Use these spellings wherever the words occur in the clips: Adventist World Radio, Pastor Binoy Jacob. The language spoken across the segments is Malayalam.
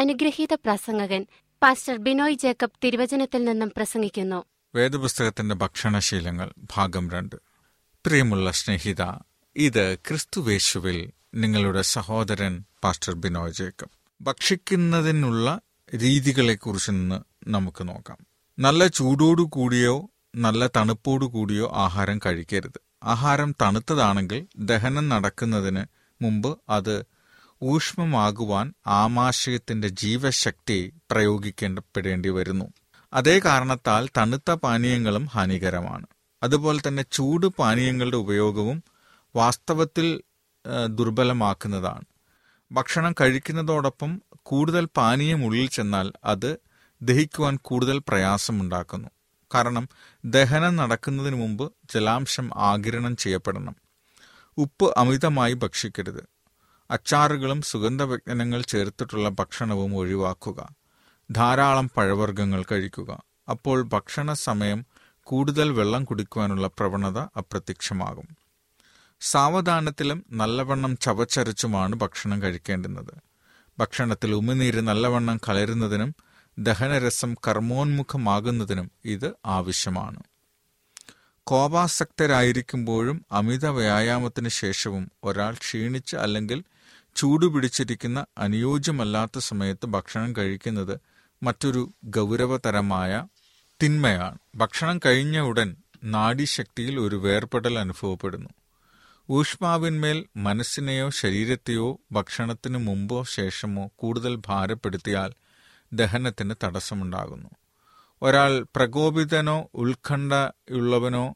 അനുഗ്രഹീത പ്രസംഗകൻ പാസ്റ്റർ ബിനോയ് ജേക്കബ് തിരുവചനത്തിൽ നിന്നും പ്രസംഗിക്കുന്നു. വേദപുസ്തകത്തിന്റെ ഭക്ഷണശീലങ്ങൾ, ഭാഗം 2. പ്രിയമുള്ള സ്നേഹിത, ഇത് ക്രിസ്തുവേശുവിൽ നിങ്ങളുടെ സഹോദരൻ പാസ്റ്റർ ബിനോയ് ജേക്കബ്. ഭക്ഷിക്കുന്നതിനുള്ള രീതികളെക്കുറിച്ച് ഇന്ന് നമുക്ക് നോക്കാം. നല്ല ചൂടോടു കൂടിയോ നല്ല തണുപ്പോടു കൂടിയോ ആഹാരം കഴിക്കരുത്. ആഹാരം തണുത്തതാണെങ്കിൽ ദഹനം നടക്കുന്നതിന് മുമ്പ് അത് ഊഷ്മമാകുവാൻ ആമാശയത്തിന്റെ ജീവശക്തി പ്രയോഗിക്കപ്പെടേണ്ടി വരുന്നു. അതേ കാരണത്താൽ തണുത്ത പാനീയങ്ങളും ഹാനികരമാണ്. അതുപോലെ തന്നെ ചൂട് പാനീയങ്ങളുടെ ഉപയോഗവും വാസ്തവത്തിൽ ദുർബലമാക്കുന്നതാണ്. ഭക്ഷണം കഴിക്കുന്നതോടൊപ്പം കൂടുതൽ പാനീയം ഉള്ളിൽ ചെന്നാൽ അത് ദഹിക്കുവാൻ കൂടുതൽ പ്രയാസമുണ്ടാക്കുന്നു. കാരണം ദഹനം നടക്കുന്നതിന് മുമ്പ് ജലാംശം ആഗിരണം ചെയ്യപ്പെടണം. ഉപ്പ് അമിതമായി ഭക്ഷിക്കരുത്. അച്ചാറുകളും സുഗന്ധവ്യഞ്ജനങ്ങൾ ചേർത്തിട്ടുള്ള ഭക്ഷണവും ഒഴിവാക്കുക. ധാരാളം പഴവർഗ്ഗങ്ങൾ കഴിക്കുക. അപ്പോൾ ഭക്ഷണ സമയം കൂടുതൽ വെള്ളം കുടിക്കുവാനുള്ള പ്രവണത അപ്രത്യക്ഷമാകും. സാവധാനത്തിലും നല്ലവണ്ണം ചവച്ചരച്ചുമാണ് ഭക്ഷണം കഴിക്കേണ്ടുന്നത്. ഭക്ഷണത്തിൽ ഉമിനീര് നല്ലവണ്ണം കലരുന്നതിനും ദഹനരസം കർമ്മോന്മുഖമാകുന്നതിനും ഇത് ആവശ്യമാണ്. കോപാസക്തരായിരിക്കുമ്പോഴും അമിത വ്യായാമത്തിന് ശേഷവും ഒരാൾ ക്ഷീണിച്ച് അല്ലെങ്കിൽ ചൂടുപിടിച്ചിരിക്കുന്ന അനുയോജ്യമല്ലാത്ത സമയത്ത് ഭക്ഷണം കഴിക്കുന്നത് മറ്റൊരു ഗൗരവതരമായ തിന്മയാണ്. ഭക്ഷണം കഴിഞ്ഞ ഉടൻ നാഡീശക്തിയിൽ ഒരു വേർപെടൽ അനുഭവപ്പെടുന്നു. ഊഷ്മാവിന്മേൽ മനസ്സിനെയോ ശരീരത്തെയോ ഭക്ഷണത്തിന് മുമ്പോ ശേഷമോ കൂടുതൽ ഭാരപ്പെടുത്തിയാൽ ദഹനത്തിന് തടസ്സമുണ്ടാകുന്നു. ഒരാൾ പ്രകോപിതനോ ഉത്കണ്ഠയുള്ളവനോ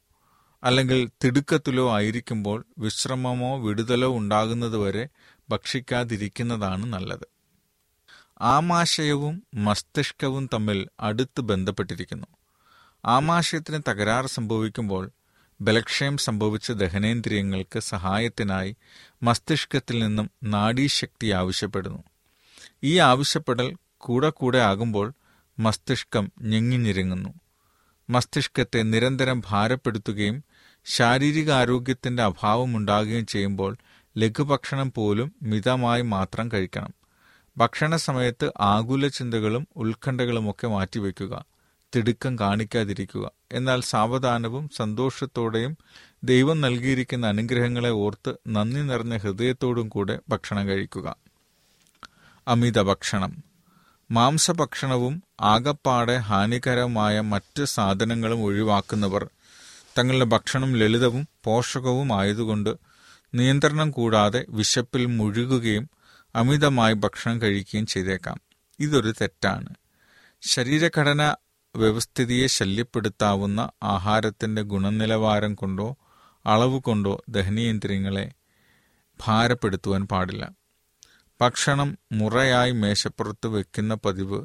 അല്ലെങ്കിൽ തിടുക്കത്തിലോ ആയിരിക്കുമ്പോൾ വിശ്രമമോ വിടുതലോ ഉണ്ടാകുന്നതുവരെ ഭക്ഷിക്കാതിരിക്കുന്നതാണ് നല്ലത്. ആമാശയവും മസ്തിഷ്കവും തമ്മിൽ അടുത്ത് ബന്ധപ്പെട്ടിരിക്കുന്നു. ആമാശയത്തിന് തകരാർ സംഭവിക്കുമ്പോൾ ബലക്ഷയം സംഭവിച്ച ദഹനേന്ദ്രിയങ്ങൾക്ക് സഹായത്തിനായി മസ്തിഷ്കത്തിൽ നിന്നും നാഡീശക്തി ആവശ്യപ്പെടുന്നു. ഈ ആവശ്യപ്പെടൽ കൂടെ കൂടെ ആകുമ്പോൾ മസ്തിഷ്കം ഞെങ്ങിഞ്ഞിരുങ്ങുന്നു. മസ്തിഷ്കത്തെ നിരന്തരം ഭാരപ്പെടുത്തുകയും ശാരീരികാരോഗ്യത്തിൻ്റെ അഭാവമുണ്ടാകുകയും ചെയ്യുമ്പോൾ ലഘുഭക്ഷണം പോലും മിതമായി മാത്രം കഴിക്കണം. ഭക്ഷണ സമയത്ത് ആകുല ചിന്തകളും ഉത്കണ്ഠകളുമൊക്കെ മാറ്റിവെക്കുക. തിടുക്കം കാണിക്കാതിരിക്കുക. എന്നാൽ സാവധാനവും സന്തോഷത്തോടെയും ദൈവം നൽകിയിരിക്കുന്ന അനുഗ്രഹങ്ങളെ ഓർത്ത് നന്ദി നിറഞ്ഞ ഹൃദയത്തോടും കൂടെ ഭക്ഷണം കഴിക്കുക. അമിത ഭക്ഷണം. മാംസഭക്ഷണവും ആകപ്പാടെ ഹാനികരമായ മറ്റ് സാധനങ്ങളും ഒഴിവാക്കുന്നവർ തങ്ങളുടെ ഭക്ഷണം ലളിതവും പോഷകവും ആയതുകൊണ്ട് നിയന്ത്രണം കൂടാതെ വിശപ്പിൽ മുഴുകുകയും അമിതമായി ഭക്ഷണം കഴിക്കുകയും ചെയ്തേക്കാം. ഇതൊരു തെറ്റാണ്. ശരീരഘടന വ്യവസ്ഥിതിയെ ശല്യപ്പെടുത്താവുന്ന ആഹാരത്തിൻ്റെ ഗുണനിലവാരം കൊണ്ടോ അളവ് കൊണ്ടോ ദഹനേന്ദ്രിയങ്ങളെ ഭാരപ്പെടുത്തുവാൻ പാടില്ല. ഭക്ഷണം മുറയായി മേശപ്പുറത്ത് വെക്കുന്ന പതിവ്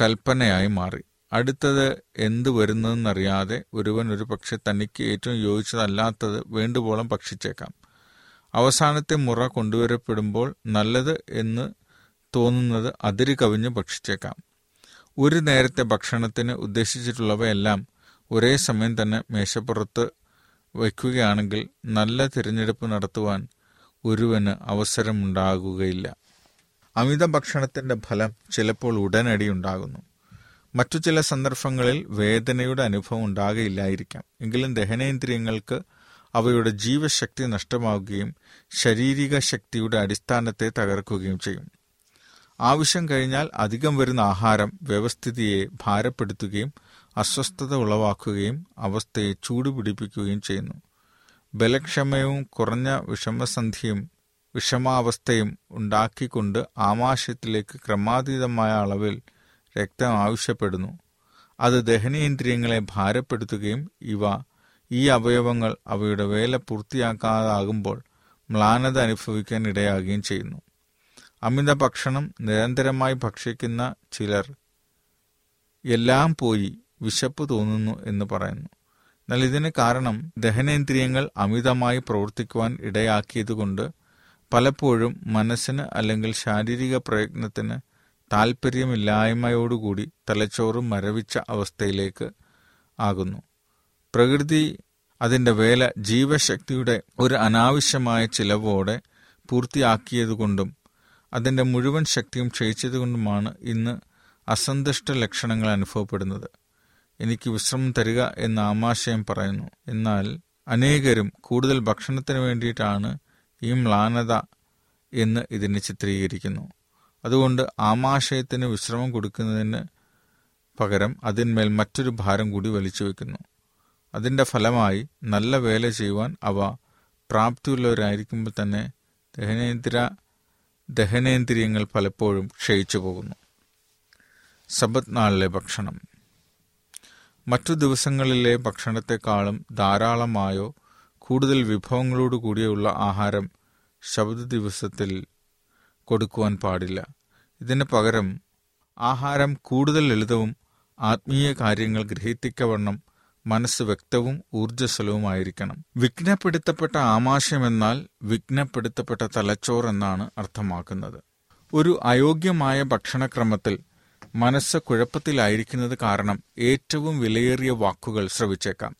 കൽപ്പനയായി മാറി. അടുത്തത് എന്ത് വരുന്നതെന്നറിയാതെ ഒരുവൻ ഒരു പക്ഷെ തനിക്ക് ഏറ്റവും യോജിച്ചതല്ലാത്തത് വേണ്ടുവോളം ഭക്ഷിച്ചേക്കാം. അവസാനത്തെ മുറ കൊണ്ടുവരപ്പെടുമ്പോൾ നല്ലത് എന്ന് തോന്നുന്നത് അതിര് കവിഞ്ഞ് ഭക്ഷിച്ചേക്കാം. ഒരു നേരത്തെ ഭക്ഷണത്തിന് ഉദ്ദേശിച്ചിട്ടുള്ളവയെല്ലാം ഒരേ സമയം തന്നെ മേശപ്പുറത്ത് വയ്ക്കുകയാണെങ്കിൽ നല്ല തിരഞ്ഞെടുപ്പ് നടത്തുവാൻ ഒരുവന് അവസരമുണ്ടാകുകയില്ല. അമിത ഭക്ഷണത്തിൻ്റെ ഫലം ചിലപ്പോൾ ഉടനടി ഉണ്ടാകുന്നു. മറ്റു ചില സന്ദർഭങ്ങളിൽ വേദനയുടെ അനുഭവം ഉണ്ടാകുകയില്ലായിരിക്കാം. എങ്കിലും ദഹനേന്ദ്രിയങ്ങൾക്ക് അവയുടെ ജീവശക്തി നഷ്ടമാവുകയും ശാരീരിക ശക്തിയുടെ അടിസ്ഥാനത്തെ തകർക്കുകയും ചെയ്യും. ആവശ്യം കഴിഞ്ഞാൽ അധികം വരുന്ന ആഹാരം വ്യവസ്ഥിതിയെ ഭാരപ്പെടുത്തുകയും അസ്വസ്ഥത ഉളവാക്കുകയും അവസ്ഥയെ ചൂടുപിടിപ്പിക്കുകയും ചെയ്യുന്നു. ബലക്ഷമയവും കുറഞ്ഞ വിഷമസന്ധിയും വിഷമാവസ്ഥയും ഉണ്ടാക്കിക്കൊണ്ട് ആമാശയത്തിലേക്ക് ക്രമാതീതമായ അളവിൽ രക്തം ആവശ്യപ്പെടുന്നു. അത് ദഹനേന്ദ്രിയങ്ങളെ ഭാരപ്പെടുത്തുകയും ഈ അവയവങ്ങൾ അവയുടെ വേല പൂർത്തിയാക്കാതാകുമ്പോൾ മ്ലാനത അനുഭവിക്കാൻ ഇടയാകുകയും ചെയ്യുന്നു. അമിത ഭക്ഷണം നിരന്തരമായി ഭക്ഷിക്കുന്ന ചിലർ എല്ലാം പോയി വിശപ്പ് തോന്നുന്നു എന്ന് പറയുന്നു. എന്നാൽ ഇതിന് കാരണം ദഹനേന്ദ്രിയങ്ങൾ അമിതമായി പ്രവർത്തിക്കുവാൻ ഇടയാക്കിയതുകൊണ്ട് പലപ്പോഴും മനസ്സിന് അല്ലെങ്കിൽ ശാരീരിക പ്രയത്നത്തിന് താൽപ്പര്യമില്ലായ്മയോടുകൂടി തലച്ചോറ് മരവിച്ച അവസ്ഥയിലേക്ക് ആകുന്നു. പ്രകൃതി അതിൻ്റെ വേല ജീവശക്തിയുടെ ഒരു അനാവശ്യമായ ചിലവോടെ പൂർത്തിയാക്കിയതുകൊണ്ടും അതിൻ്റെ മുഴുവൻ ശക്തിയും ക്ഷയിച്ചതുകൊണ്ടുമാണ് ഇന്ന് അസന്തുഷ്ട ലക്ഷണങ്ങൾ അനുഭവപ്പെടുന്നത്. എനിക്ക് വിശ്രമം തരിക എന്ന ആമാശയം പറയുന്നു. എന്നാൽ അനേകരും കൂടുതൽ ഭക്ഷണത്തിന് വേണ്ടിയിട്ടാണ് ഈ മ്ലാനത എന്ന് ഇതിനെ ചിത്രീകരിക്കുന്നു. അതുകൊണ്ട് ആമാശയത്തിന് വിശ്രമം കൊടുക്കുന്നതിന് പകരം അതിന്മേൽ മറ്റൊരു ഭാരം കൂടി വലിച്ചു വയ്ക്കുന്നു. അതിൻ്റെ ഫലമായി നല്ല വേല ചെയ്യുവാൻ അവ പ്രാപ്തിയുള്ളവരായിരിക്കുമ്പോൾ തന്നെ ദഹനേന്ദ്രിയങ്ങൾ പലപ്പോഴും ക്ഷയിച്ചു പോകുന്നു. സബത്ത് നാളിലെ ഭക്ഷണം മറ്റു ദിവസങ്ങളിലെ ഭക്ഷണത്തെക്കാളും ധാരാളമായോ കൂടുതൽ വിഭവങ്ങളോടു കൂടിയുള്ള ആഹാരം ശബത്ത് ദിവസത്തിൽ കൊടുക്കുവാൻ പാടില്ല. ഇതിന് പകരം ആഹാരം കൂടുതൽ ലളിതവും ആത്മീയ കാര്യങ്ങൾ ഗ്രഹിക്കവണ്ണം മനസ്സ് വ്യക്തവും ഊർജ്ജസ്വലവുമായിരിക്കണം. വിഘ്നപ്പെടുത്തപ്പെട്ട ആമാശയം എന്നാൽ വിഘ്നപ്പെടുത്തപ്പെട്ട തലച്ചോർ എന്നാണ് അർത്ഥമാക്കുന്നത്. ഒരു അയോഗ്യമായ ഭക്ഷണക്രമത്തിൽ മനസ്സ് കുഴപ്പത്തിലായിരിക്കുന്നത് കാരണം ഏറ്റവും വിലയേറിയ വാക്കുകൾ ശ്രവിച്ചേക്കാം,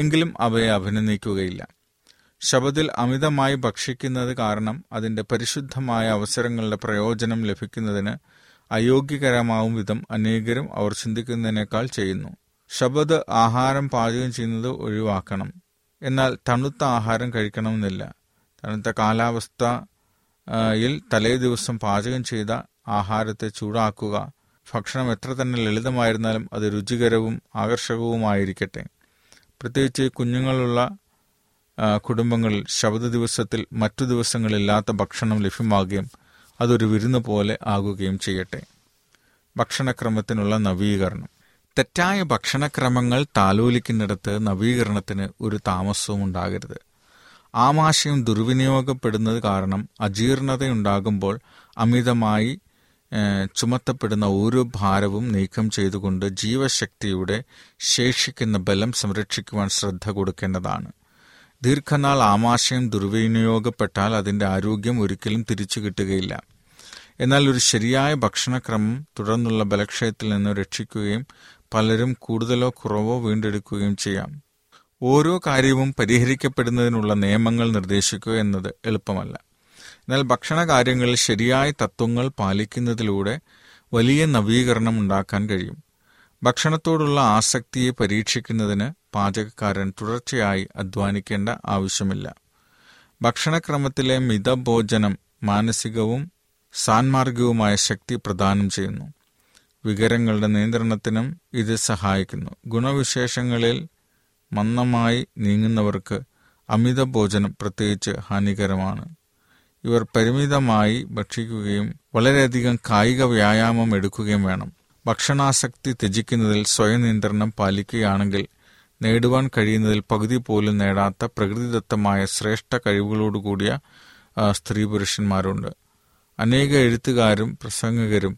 എങ്കിലും അവയെ അഭിനന്ദിക്കുകയില്ല. ശബത്തിൽ അമിതമായി ഭക്ഷിക്കുന്നത് കാരണം അതിൻ്റെ പരിശുദ്ധമായ അവസരങ്ങളുടെ പ്രയോജനം ലഭിക്കുന്നതിന് അയോഗ്യകരമാവും വിധം അനേകരും അവർ ചിന്തിക്കുന്നതിനേക്കാൾ ചെയ്യുന്നു. ശബത്ത് ആഹാരം പാചകം ചെയ്യുന്നത് ഒഴിവാക്കണം. എന്നാൽ തണുത്ത ആഹാരം കഴിക്കണമെന്നില്ല. തണുത്ത കാലാവസ്ഥയിൽ തലേ ദിവസം പാചകം ചെയ്ത ആഹാരത്തെ ചൂടാക്കുക. ഭക്ഷണം എത്ര തന്നെ ലളിതമായിരുന്നാലും അത് രുചികരവും ആകർഷകവുമായിരിക്കട്ടെ. പ്രത്യേകിച്ച് കുഞ്ഞുങ്ങളുള്ള കുടുംബങ്ങളിൽ ശബത്ത് ദിവസത്തിൽ മറ്റു ദിവസങ്ങളില്ലാത്ത ഭക്ഷണം ലഭ്യമാകുകയും അതൊരു വിരുന്ന് പോലെ ആകുകയും ചെയ്യട്ടെ. ഭക്ഷണക്രമത്തിനുള്ള നവീകരണം. തെറ്റായ ഭക്ഷണക്രമങ്ങൾ താലോലിക്കുന്നിടത്ത് നവീകരണത്തിന് ഒരു താമസവും ഉണ്ടാകരുത്. ആമാശയം ദുർവിനിയോഗപ്പെടുന്നത് കാരണം അജീർണതയുണ്ടാകുമ്പോൾ അമിതമായി ചുമത്തപ്പെടുന്ന ഓരോ ഭാരവും നീക്കം ചെയ്തുകൊണ്ട് ജീവശക്തിയുടെ ശേഷിക്കുന്ന ബലം സംരക്ഷിക്കുവാൻ ശ്രദ്ധ കൊടുക്കേണ്ടതാണ്. ദീർഘനാൾ ആമാശയം ദുർവിനിയോഗപ്പെട്ടാൽ അതിൻ്റെ ആരോഗ്യം ഒരിക്കലും തിരിച്ചു കിട്ടുകയില്ല. എന്നാൽ ഒരു ശരിയായ ഭക്ഷണക്രമം തുടർന്നുള്ള ബലക്ഷയത്തിൽ നിന്ന് രക്ഷിക്കുകയും പലരും കൂടുതലോ കുറവോ വീണ്ടെടുക്കുകയും ചെയ്യാം. ഓരോ കാര്യവും പരിഹരിക്കപ്പെടുന്നതിനുള്ള നിയമങ്ങൾ നിർദ്ദേശിക്കുക എന്നത് എളുപ്പമല്ല. എന്നാൽ ഭക്ഷണകാര്യങ്ങളിൽ ശരിയായ തത്വങ്ങൾ പാലിക്കുന്നതിലൂടെ വലിയ നവീകരണം ഉണ്ടാക്കാൻ കഴിയും. ഭക്ഷണത്തോടുള്ള ആസക്തിയെ പരീക്ഷിക്കുന്നതിന് പാചകക്കാരൻ തുടർച്ചയായി അധ്വാനിക്കേണ്ട ആവശ്യമില്ല. ഭക്ഷണക്രമത്തിലെ മിതഭോജനം മാനസികവും സാന്മാർഗികവുമായ ശക്തി പ്രദാനം ചെയ്യുന്നു. വികാരങ്ങളുടെ നിയന്ത്രണത്തിനും ഇത് സഹായിക്കുന്നു. ഗുണവിശേഷങ്ങളിൽ മന്ദമായി നീങ്ങുന്നവർക്ക് അമിതഭോജനം പ്രത്യേകിച്ച് ഹാനികരമാണ്. ഇവർ പരിമിതമായി ഭക്ഷിക്കുകയും വളരെയധികം കായിക വ്യായാമം എടുക്കുകയും വേണം. ഭക്ഷണാസക്തി ത്യജിക്കുന്നതിൽ സ്വയം നിയന്ത്രണം പാലിക്കുകയാണെങ്കിൽ നേടുവാൻ കഴിയുന്നതിൽ പകുതി പോലും നേടാത്ത പ്രകൃതിദത്തമായ ശ്രേഷ്ഠ കഴിവുകളോടുകൂടിയ സ്ത്രീ പുരുഷന്മാരുണ്ട്. അനേക എഴുത്തുകാരും പ്രസംഗകരും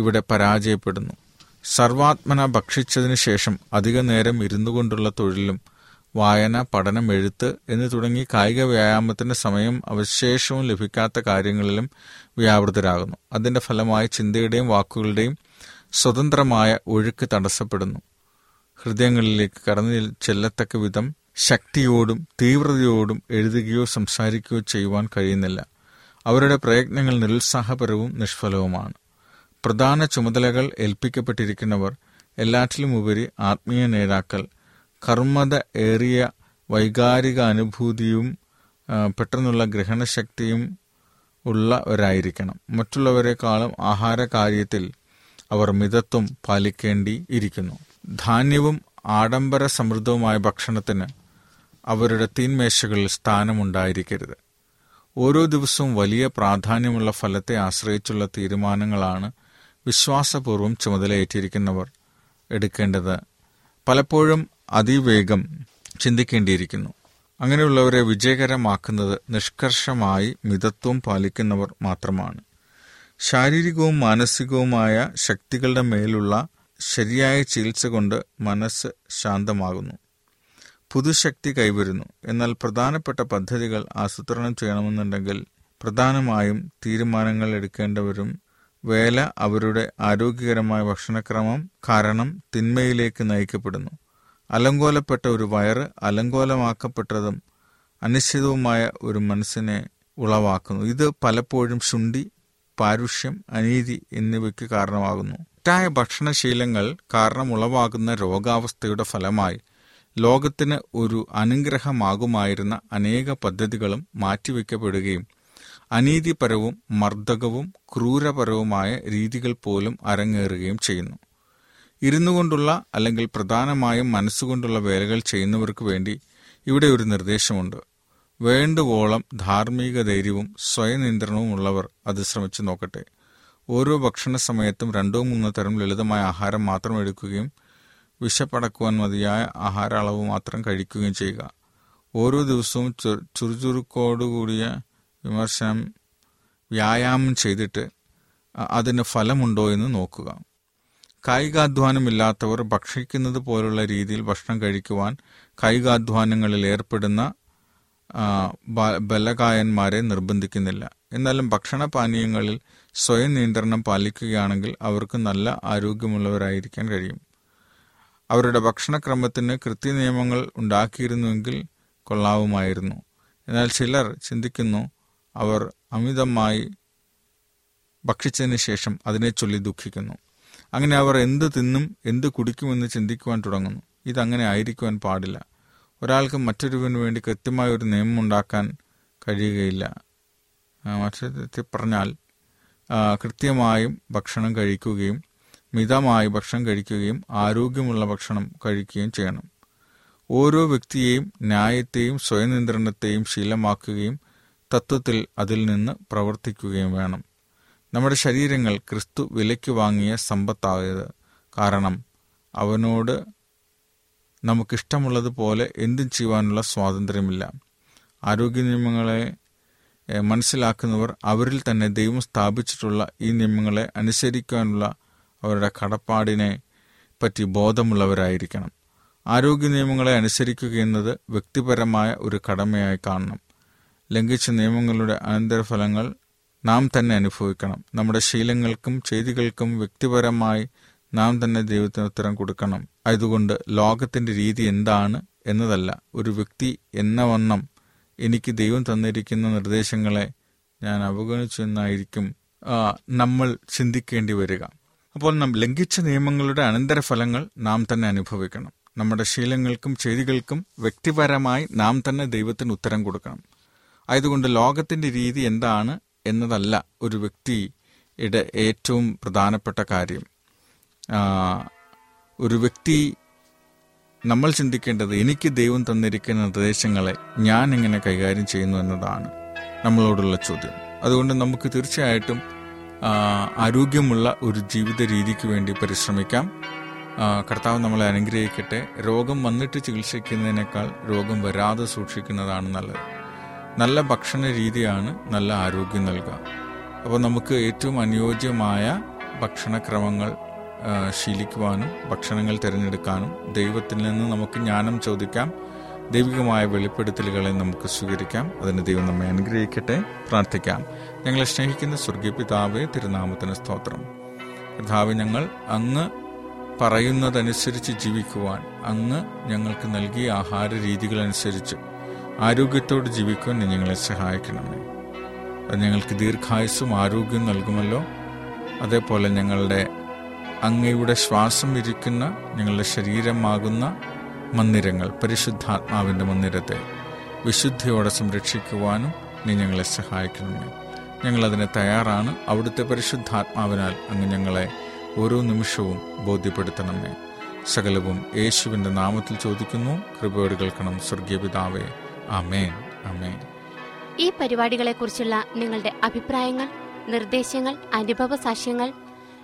ഇവിടെ പരാജയപ്പെടുന്നു. സർവാത്മന ഭക്ഷിച്ചതിന് ശേഷം അധികനേരം ഇരുന്നു കൊണ്ടുള്ള തൊഴിലും വായന, പഠനം, എഴുത്ത് എന്ന് തുടങ്ങി കായിക വ്യായാമത്തിന് സമയം അവശേഷവും ലഭിക്കാത്ത കാര്യങ്ങളിലും വ്യാപൃതരാകുന്നു. അതിൻ്റെ ഫലമായി ചിന്തയുടെയും വാക്കുകളുടെയും സ്വതന്ത്രമായ ഒഴുക്ക് തടസ്സപ്പെടുന്നു. ഹൃദയങ്ങളിലേക്ക് കടന്നു ചെല്ലത്തക്ക വിധം ശക്തിയോടും തീവ്രതയോടും എഴുതുകയോ സംസാരിക്കുകയോ ചെയ്യുവാൻ കഴിയുന്നില്ല. അവരുടെ പ്രയത്നങ്ങൾ നിരുത്സാഹപരവും നിഷ്ഫലവുമാണ്. പ്രധാന ചുമതലകൾ ഏൽപ്പിക്കപ്പെട്ടിരിക്കുന്നവർ, എല്ലാറ്റിലുമുപരി ആത്മീയ നേതാക്കൾ, കർമ്മത ഏറിയ വൈകാരിക അനുഭൂതിയും പെട്ടെന്നുള്ള ഗ്രഹണശക്തിയും ഉള്ളവരായിരിക്കണം. മറ്റുള്ളവരെക്കാളും ആഹാരകാര്യത്തിൽ അവർ മിതത്വം പാലിക്കേണ്ടിയിരിക്കുന്നു. ധാന്യവും ആഡംബര സമൃദ്ധവുമായ ഭക്ഷണത്തിന് അവരുടെ തീന്മേശകളിൽ സ്ഥാനമുണ്ടായിരിക്കരുത്. ഓരോ ദിവസവും വലിയ പ്രാധാന്യമുള്ള ഫലത്തെ ആശ്രയിച്ചുള്ള തീരുമാനങ്ങളാണ് വിശ്വാസപൂർവ്വം ചുമതലയേറ്റിരിക്കുന്നവർ എടുക്കേണ്ടത്. പലപ്പോഴും അതിവേഗം ചിന്തിക്കേണ്ടിയിരിക്കുന്നു. അങ്ങനെയുള്ളവരെ വിജയകരമാക്കുന്നത് നിഷ്കർഷമായി മിതത്വം പാലിക്കുന്നവർ മാത്രമാണ്. ശാരീരികവും മാനസികവുമായ ശക്തികളുടെ മേലുള്ള ശരിയായ ചികിത്സ കൊണ്ട് മനസ്സ് ശാന്തമാകുന്നു, പുതുശക്തി കൈവരുന്നു. എന്നാൽ പ്രധാനപ്പെട്ട പദ്ധതികൾ ആസൂത്രണം ചെയ്യണമെന്നുണ്ടെങ്കിൽ പ്രധാനമായും തീരുമാനങ്ങൾ എടുക്കേണ്ടവരും വേല അവരുടെ ആരോഗ്യകരമായ ഭക്ഷണക്രമം കാരണം തിന്മയിലേക്ക് നയിക്കപ്പെടുന്നു. അലങ്കോലപ്പെട്ട ഒരു വയറ് അലങ്കോലമാക്കപ്പെട്ടതും അനിശ്ചിതവുമായ ഒരു മനസ്സിനെ ഉളവാക്കുന്നു. ഇത് പലപ്പോഴും ശുണ്ഠി, പാരുഷ്യം, അനീതി എന്നിവയ്ക്ക് കാരണമാകുന്നു. തെറ്റായ ഭക്ഷണശീലങ്ങൾ കാരണം ഉളവാകുന്ന രോഗാവസ്ഥയുടെ ഫലമായി ലോകത്തിന് ഒരു അനുഗ്രഹമാകുമായിരുന്ന അനേക പദ്ധതികളും മാറ്റിവെക്കപ്പെടുകയും അനീതിപരവും മർദ്ദകവും ക്രൂരപരവുമായ രീതികൾ പോലും അരങ്ങേറുകയും ചെയ്യുന്നു. ഇരുന്നുകൊണ്ടുള്ള അല്ലെങ്കിൽ പ്രധാനമായും മനസ്സുകൊണ്ടുള്ള വേലകൾ ചെയ്യുന്നവർക്ക് വേണ്ടി ഇവിടെ ഒരു നിർദ്ദേശമുണ്ട്. വേണ്ടുവോളം ധാർമ്മിക ധൈര്യവും സ്വയനിയന്ത്രണവും ഉള്ളവർ അത് ശ്രമിച്ചു നോക്കട്ടെ. ഓരോ ഭക്ഷണ സമയത്തും 2-3 തരം ലളിതമായ ആഹാരം മാത്രം എടുക്കുകയും വിശപ്പടക്കുവാൻ മതിയായ ആഹാര അളവ് മാത്രം കഴിക്കുകയും ചെയ്യുക. ഓരോ ദിവസവും ചുറുചുറുക്കോടുകൂടിയ വ്യായാമം ചെയ്തിട്ട് അതിന് ഫലമുണ്ടോ എന്ന് നോക്കുക. കായികാധ്വാനമില്ലാത്തവർ ഭക്ഷിക്കുന്നത് പോലുള്ള രീതിയിൽ ഭക്ഷണം കഴിക്കുവാൻ കായികാധ്വാനങ്ങളിൽ ഏർപ്പെടുന്ന ബലകായന്മാരെ നിർബന്ധിക്കുന്നില്ല. എന്നാലും ഭക്ഷണപാനീയങ്ങളിൽ സ്വയം നിയന്ത്രണം പാലിക്കുകയാണെങ്കിൽ അവർക്ക് നല്ല ആരോഗ്യമുള്ളവരായിരിക്കാൻ കഴിയും. അവരുടെ ഭക്ഷണക്രമത്തിന് കൃത്യനിയമങ്ങൾ ഉണ്ടാക്കിയിരുന്നുവെങ്കിൽ കൊള്ളാവുമായിരുന്നു. എന്നാൽ ചിലർ ചിന്തിക്കുന്നു അവർ അമിതമായി ഭക്ഷിച്ചതിന് ശേഷം അതിനെ ചൊല്ലി ദുഃഖിക്കുന്നു. അങ്ങനെ അവർ എന്ത് തിന്നും എന്ത് കുടിക്കുമെന്ന് ചിന്തിക്കുവാൻ തുടങ്ങുന്നു. ഇതങ്ങനെ ആയിരിക്കുവാൻ പാടില്ല. ഒരാൾക്ക് മറ്റൊരുവിന് വേണ്ടി കൃത്യമായ ഒരു നിയമം ഉണ്ടാക്കാൻ കഴിയുകയില്ല. മറ്റൊരു പറഞ്ഞാൽ കൃത്യമായും ഭക്ഷണം കഴിക്കുകയും മിതമായി ഭക്ഷണം കഴിക്കുകയും ആരോഗ്യമുള്ള ഭക്ഷണം കഴിക്കുകയും ചെയ്യണം. ഓരോ വ്യക്തിയെയും ന്യായത്തെയും സ്വയനിയന്ത്രണത്തെയും ശീലമാക്കുകയും തത്വത്തിൽ അതിൽ നിന്ന് പ്രവർത്തിക്കുകയും വേണം. നമ്മുടെ ശരീരങ്ങൾ ക്രിസ്തു വിലയ്ക്ക് വാങ്ങിയ സമ്പത്തായത് കാരണം അവനോട് നമുക്കിഷ്ടമുള്ളതുപോലെ എന്തും ചെയ്യുവാനുള്ള സ്വാതന്ത്ര്യമില്ല. ആരോഗ്യ നിയമങ്ങളെ മനസ്സിലാക്കുന്നവർ അവരിൽ തന്നെ ദൈവം സ്ഥാപിച്ചിട്ടുള്ള ഈ നിയമങ്ങളെ അനുസരിക്കാനുള്ള അവരുടെ കടപ്പാടിനെ പറ്റി ബോധമുള്ളവരായിരിക്കണം. ആരോഗ്യ നിയമങ്ങളെ അനുസരിക്കുക എന്നത് വ്യക്തിപരമായ ഒരു കടമയായി കാണണം. ലംഘിച്ച നിയമങ്ങളുടെ അനന്തരഫലങ്ങൾ നാം തന്നെ അനുഭവിക്കണം. നമ്മുടെ ശീലങ്ങൾക്കും ചെയ്തികൾക്കും വ്യക്തിപരമായി നാം തന്നെ ദൈവത്തിന് ഉത്തരം കൊടുക്കണം. അതുകൊണ്ട് ലോകത്തിൻ്റെ രീതി എന്താണ് എന്നതല്ല, ഒരു വ്യക്തി എന്ന വണ്ണം എനിക്ക് ദൈവം തന്നിരിക്കുന്ന നിർദ്ദേശങ്ങളെ ഞാൻ അവഗണിച്ചു എന്നായിരിക്കും നമ്മൾ ചിന്തിക്കേണ്ടി വരിക. അപ്പോൾ നാം ലംഘിച്ച നിയമങ്ങളുടെ അനന്തരഫലങ്ങൾ നാം തന്നെ അനുഭവിക്കണം. നമ്മുടെ ശീലങ്ങൾക്കും ചെയ്തികൾക്കും വ്യക്തിപരമായി നാം തന്നെ ദൈവത്തിന് ഉത്തരം കൊടുക്കണം. ആയതുകൊണ്ട് ലോകത്തിൻ്റെ രീതി എന്താണ് എന്നതല്ല ഒരു വ്യക്തിയുടെ ഏറ്റവും പ്രധാനപ്പെട്ട കാര്യം. ഒരു വ്യക്തി നമ്മൾ ചിന്തിക്കേണ്ടത് എനിക്ക് ദൈവം തന്നിരിക്കുന്ന നിർദ്ദേശങ്ങളെ ഞാൻ എങ്ങനെ കൈകാര്യം ചെയ്യുന്നു എന്നതാണ് നമ്മളോടുള്ള ചോദ്യം. അതുകൊണ്ട് നമുക്ക് തീർച്ചയായിട്ടും ആരോഗ്യമുള്ള ഒരു ജീവിത രീതിക്ക് വേണ്ടി പരിശ്രമിക്കാം. കർത്താവ് നമ്മളെ അനുഗ്രഹിക്കട്ടെ. രോഗം വന്നിട്ട് ചികിത്സിക്കുന്നതിനേക്കാൾ രോഗം വരാതെ സൂക്ഷിക്കുന്നതാണ് നല്ലത്. നല്ല ഭക്ഷണ രീതിയാണ് നല്ല ആരോഗ്യം നൽകുക. അപ്പോൾ നമുക്ക് ഏറ്റവും അനുയോജ്യമായ ഭക്ഷണക്രമങ്ങൾ ശീലിക്കുവാനും ഭക്ഷണങ്ങൾ തിരഞ്ഞെടുക്കാനും ദൈവത്തിൽ നിന്ന് നമുക്ക് ജ്ഞാനം ചോദിക്കാം. ദൈവികമായ വെളിപ്പെടുത്തലുകളെ നമുക്ക് സ്വീകരിക്കാം. അതിന് ദൈവം നമ്മെ അനുഗ്രഹിക്കട്ടെ. പ്രാർത്ഥിക്കാം. ഞങ്ങളെ സ്നേഹിക്കുന്ന സ്വർഗീയ പിതാവേ, തിരുനാമത്തിന് സ്തോത്രം. കർത്താവ്, ഞങ്ങൾ അങ്ങ് പറയുന്നതനുസരിച്ച് ജീവിക്കുവാൻ, അങ്ങ് ഞങ്ങൾക്ക് നൽകിയ ആഹാര രീതികളനുസരിച്ച് ആരോഗ്യത്തോട് ജീവിക്കുവാൻ ഞങ്ങളെ സഹായിക്കണമേ. അത് ഞങ്ങൾക്ക് ദീർഘായുസ്സും ആരോഗ്യവും നൽകുമല്ലോ. അതേപോലെ ഞങ്ങളുടെ അങ്ങയുടെ ശ്വാസം ഇരിക്കുന്ന ഞങ്ങളുടെ ശരീരമാകുന്ന മന്ദിരങ്ങൾ, പരിശുദ്ധാത്മാവിൻ്റെ മന്ദിരത്തെ വിശുദ്ധിയോടെ സംരക്ഷിക്കുവാനും നീ ഞങ്ങളെ സഹായിക്കണമേ. ഞങ്ങളതിന് തയ്യാറാണ്. അവിടുത്തെ പരിശുദ്ധാത്മാവിനാൽ അങ്ങ് ഞങ്ങളെ ഓരോ നിമിഷവും ബോധ്യപ്പെടുത്തണമേ. സകലവും യേശുവിൻ്റെ നാമത്തിൽ ചോദിക്കുന്നു, കൃപയോട് കേൾക്കണം സ്വർഗീയ പിതാവേ. ആമേൻ, ആമേൻ. ഈ പരിപാടികളെക്കുറിച്ചുള്ള നിങ്ങളുടെ അഭിപ്രായങ്ങൾ, നിർദ്ദേശങ്ങൾ, അനുഭവ സാക്ഷ്യങ്ങൾ,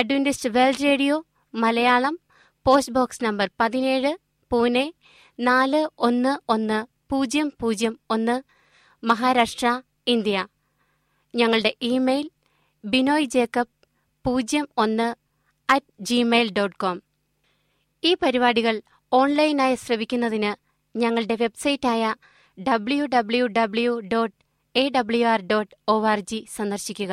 Adventist world radio Malayalam, post box number 17, Pune 411001, Maharashtra, India. ഞങ്ങളുടെ ഇമെയിൽ binoyjacob01@gmail.com. ഈ പരിപാടികൾ ഓൺലൈനായി ശ്രവിക്കുന്നതിന് ഞങ്ങളുടെ വെബ്സൈറ്റായ www.awr.org സന്ദർശിക്കുക.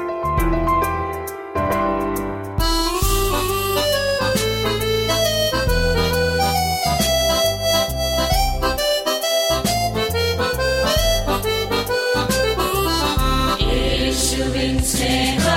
Stay home.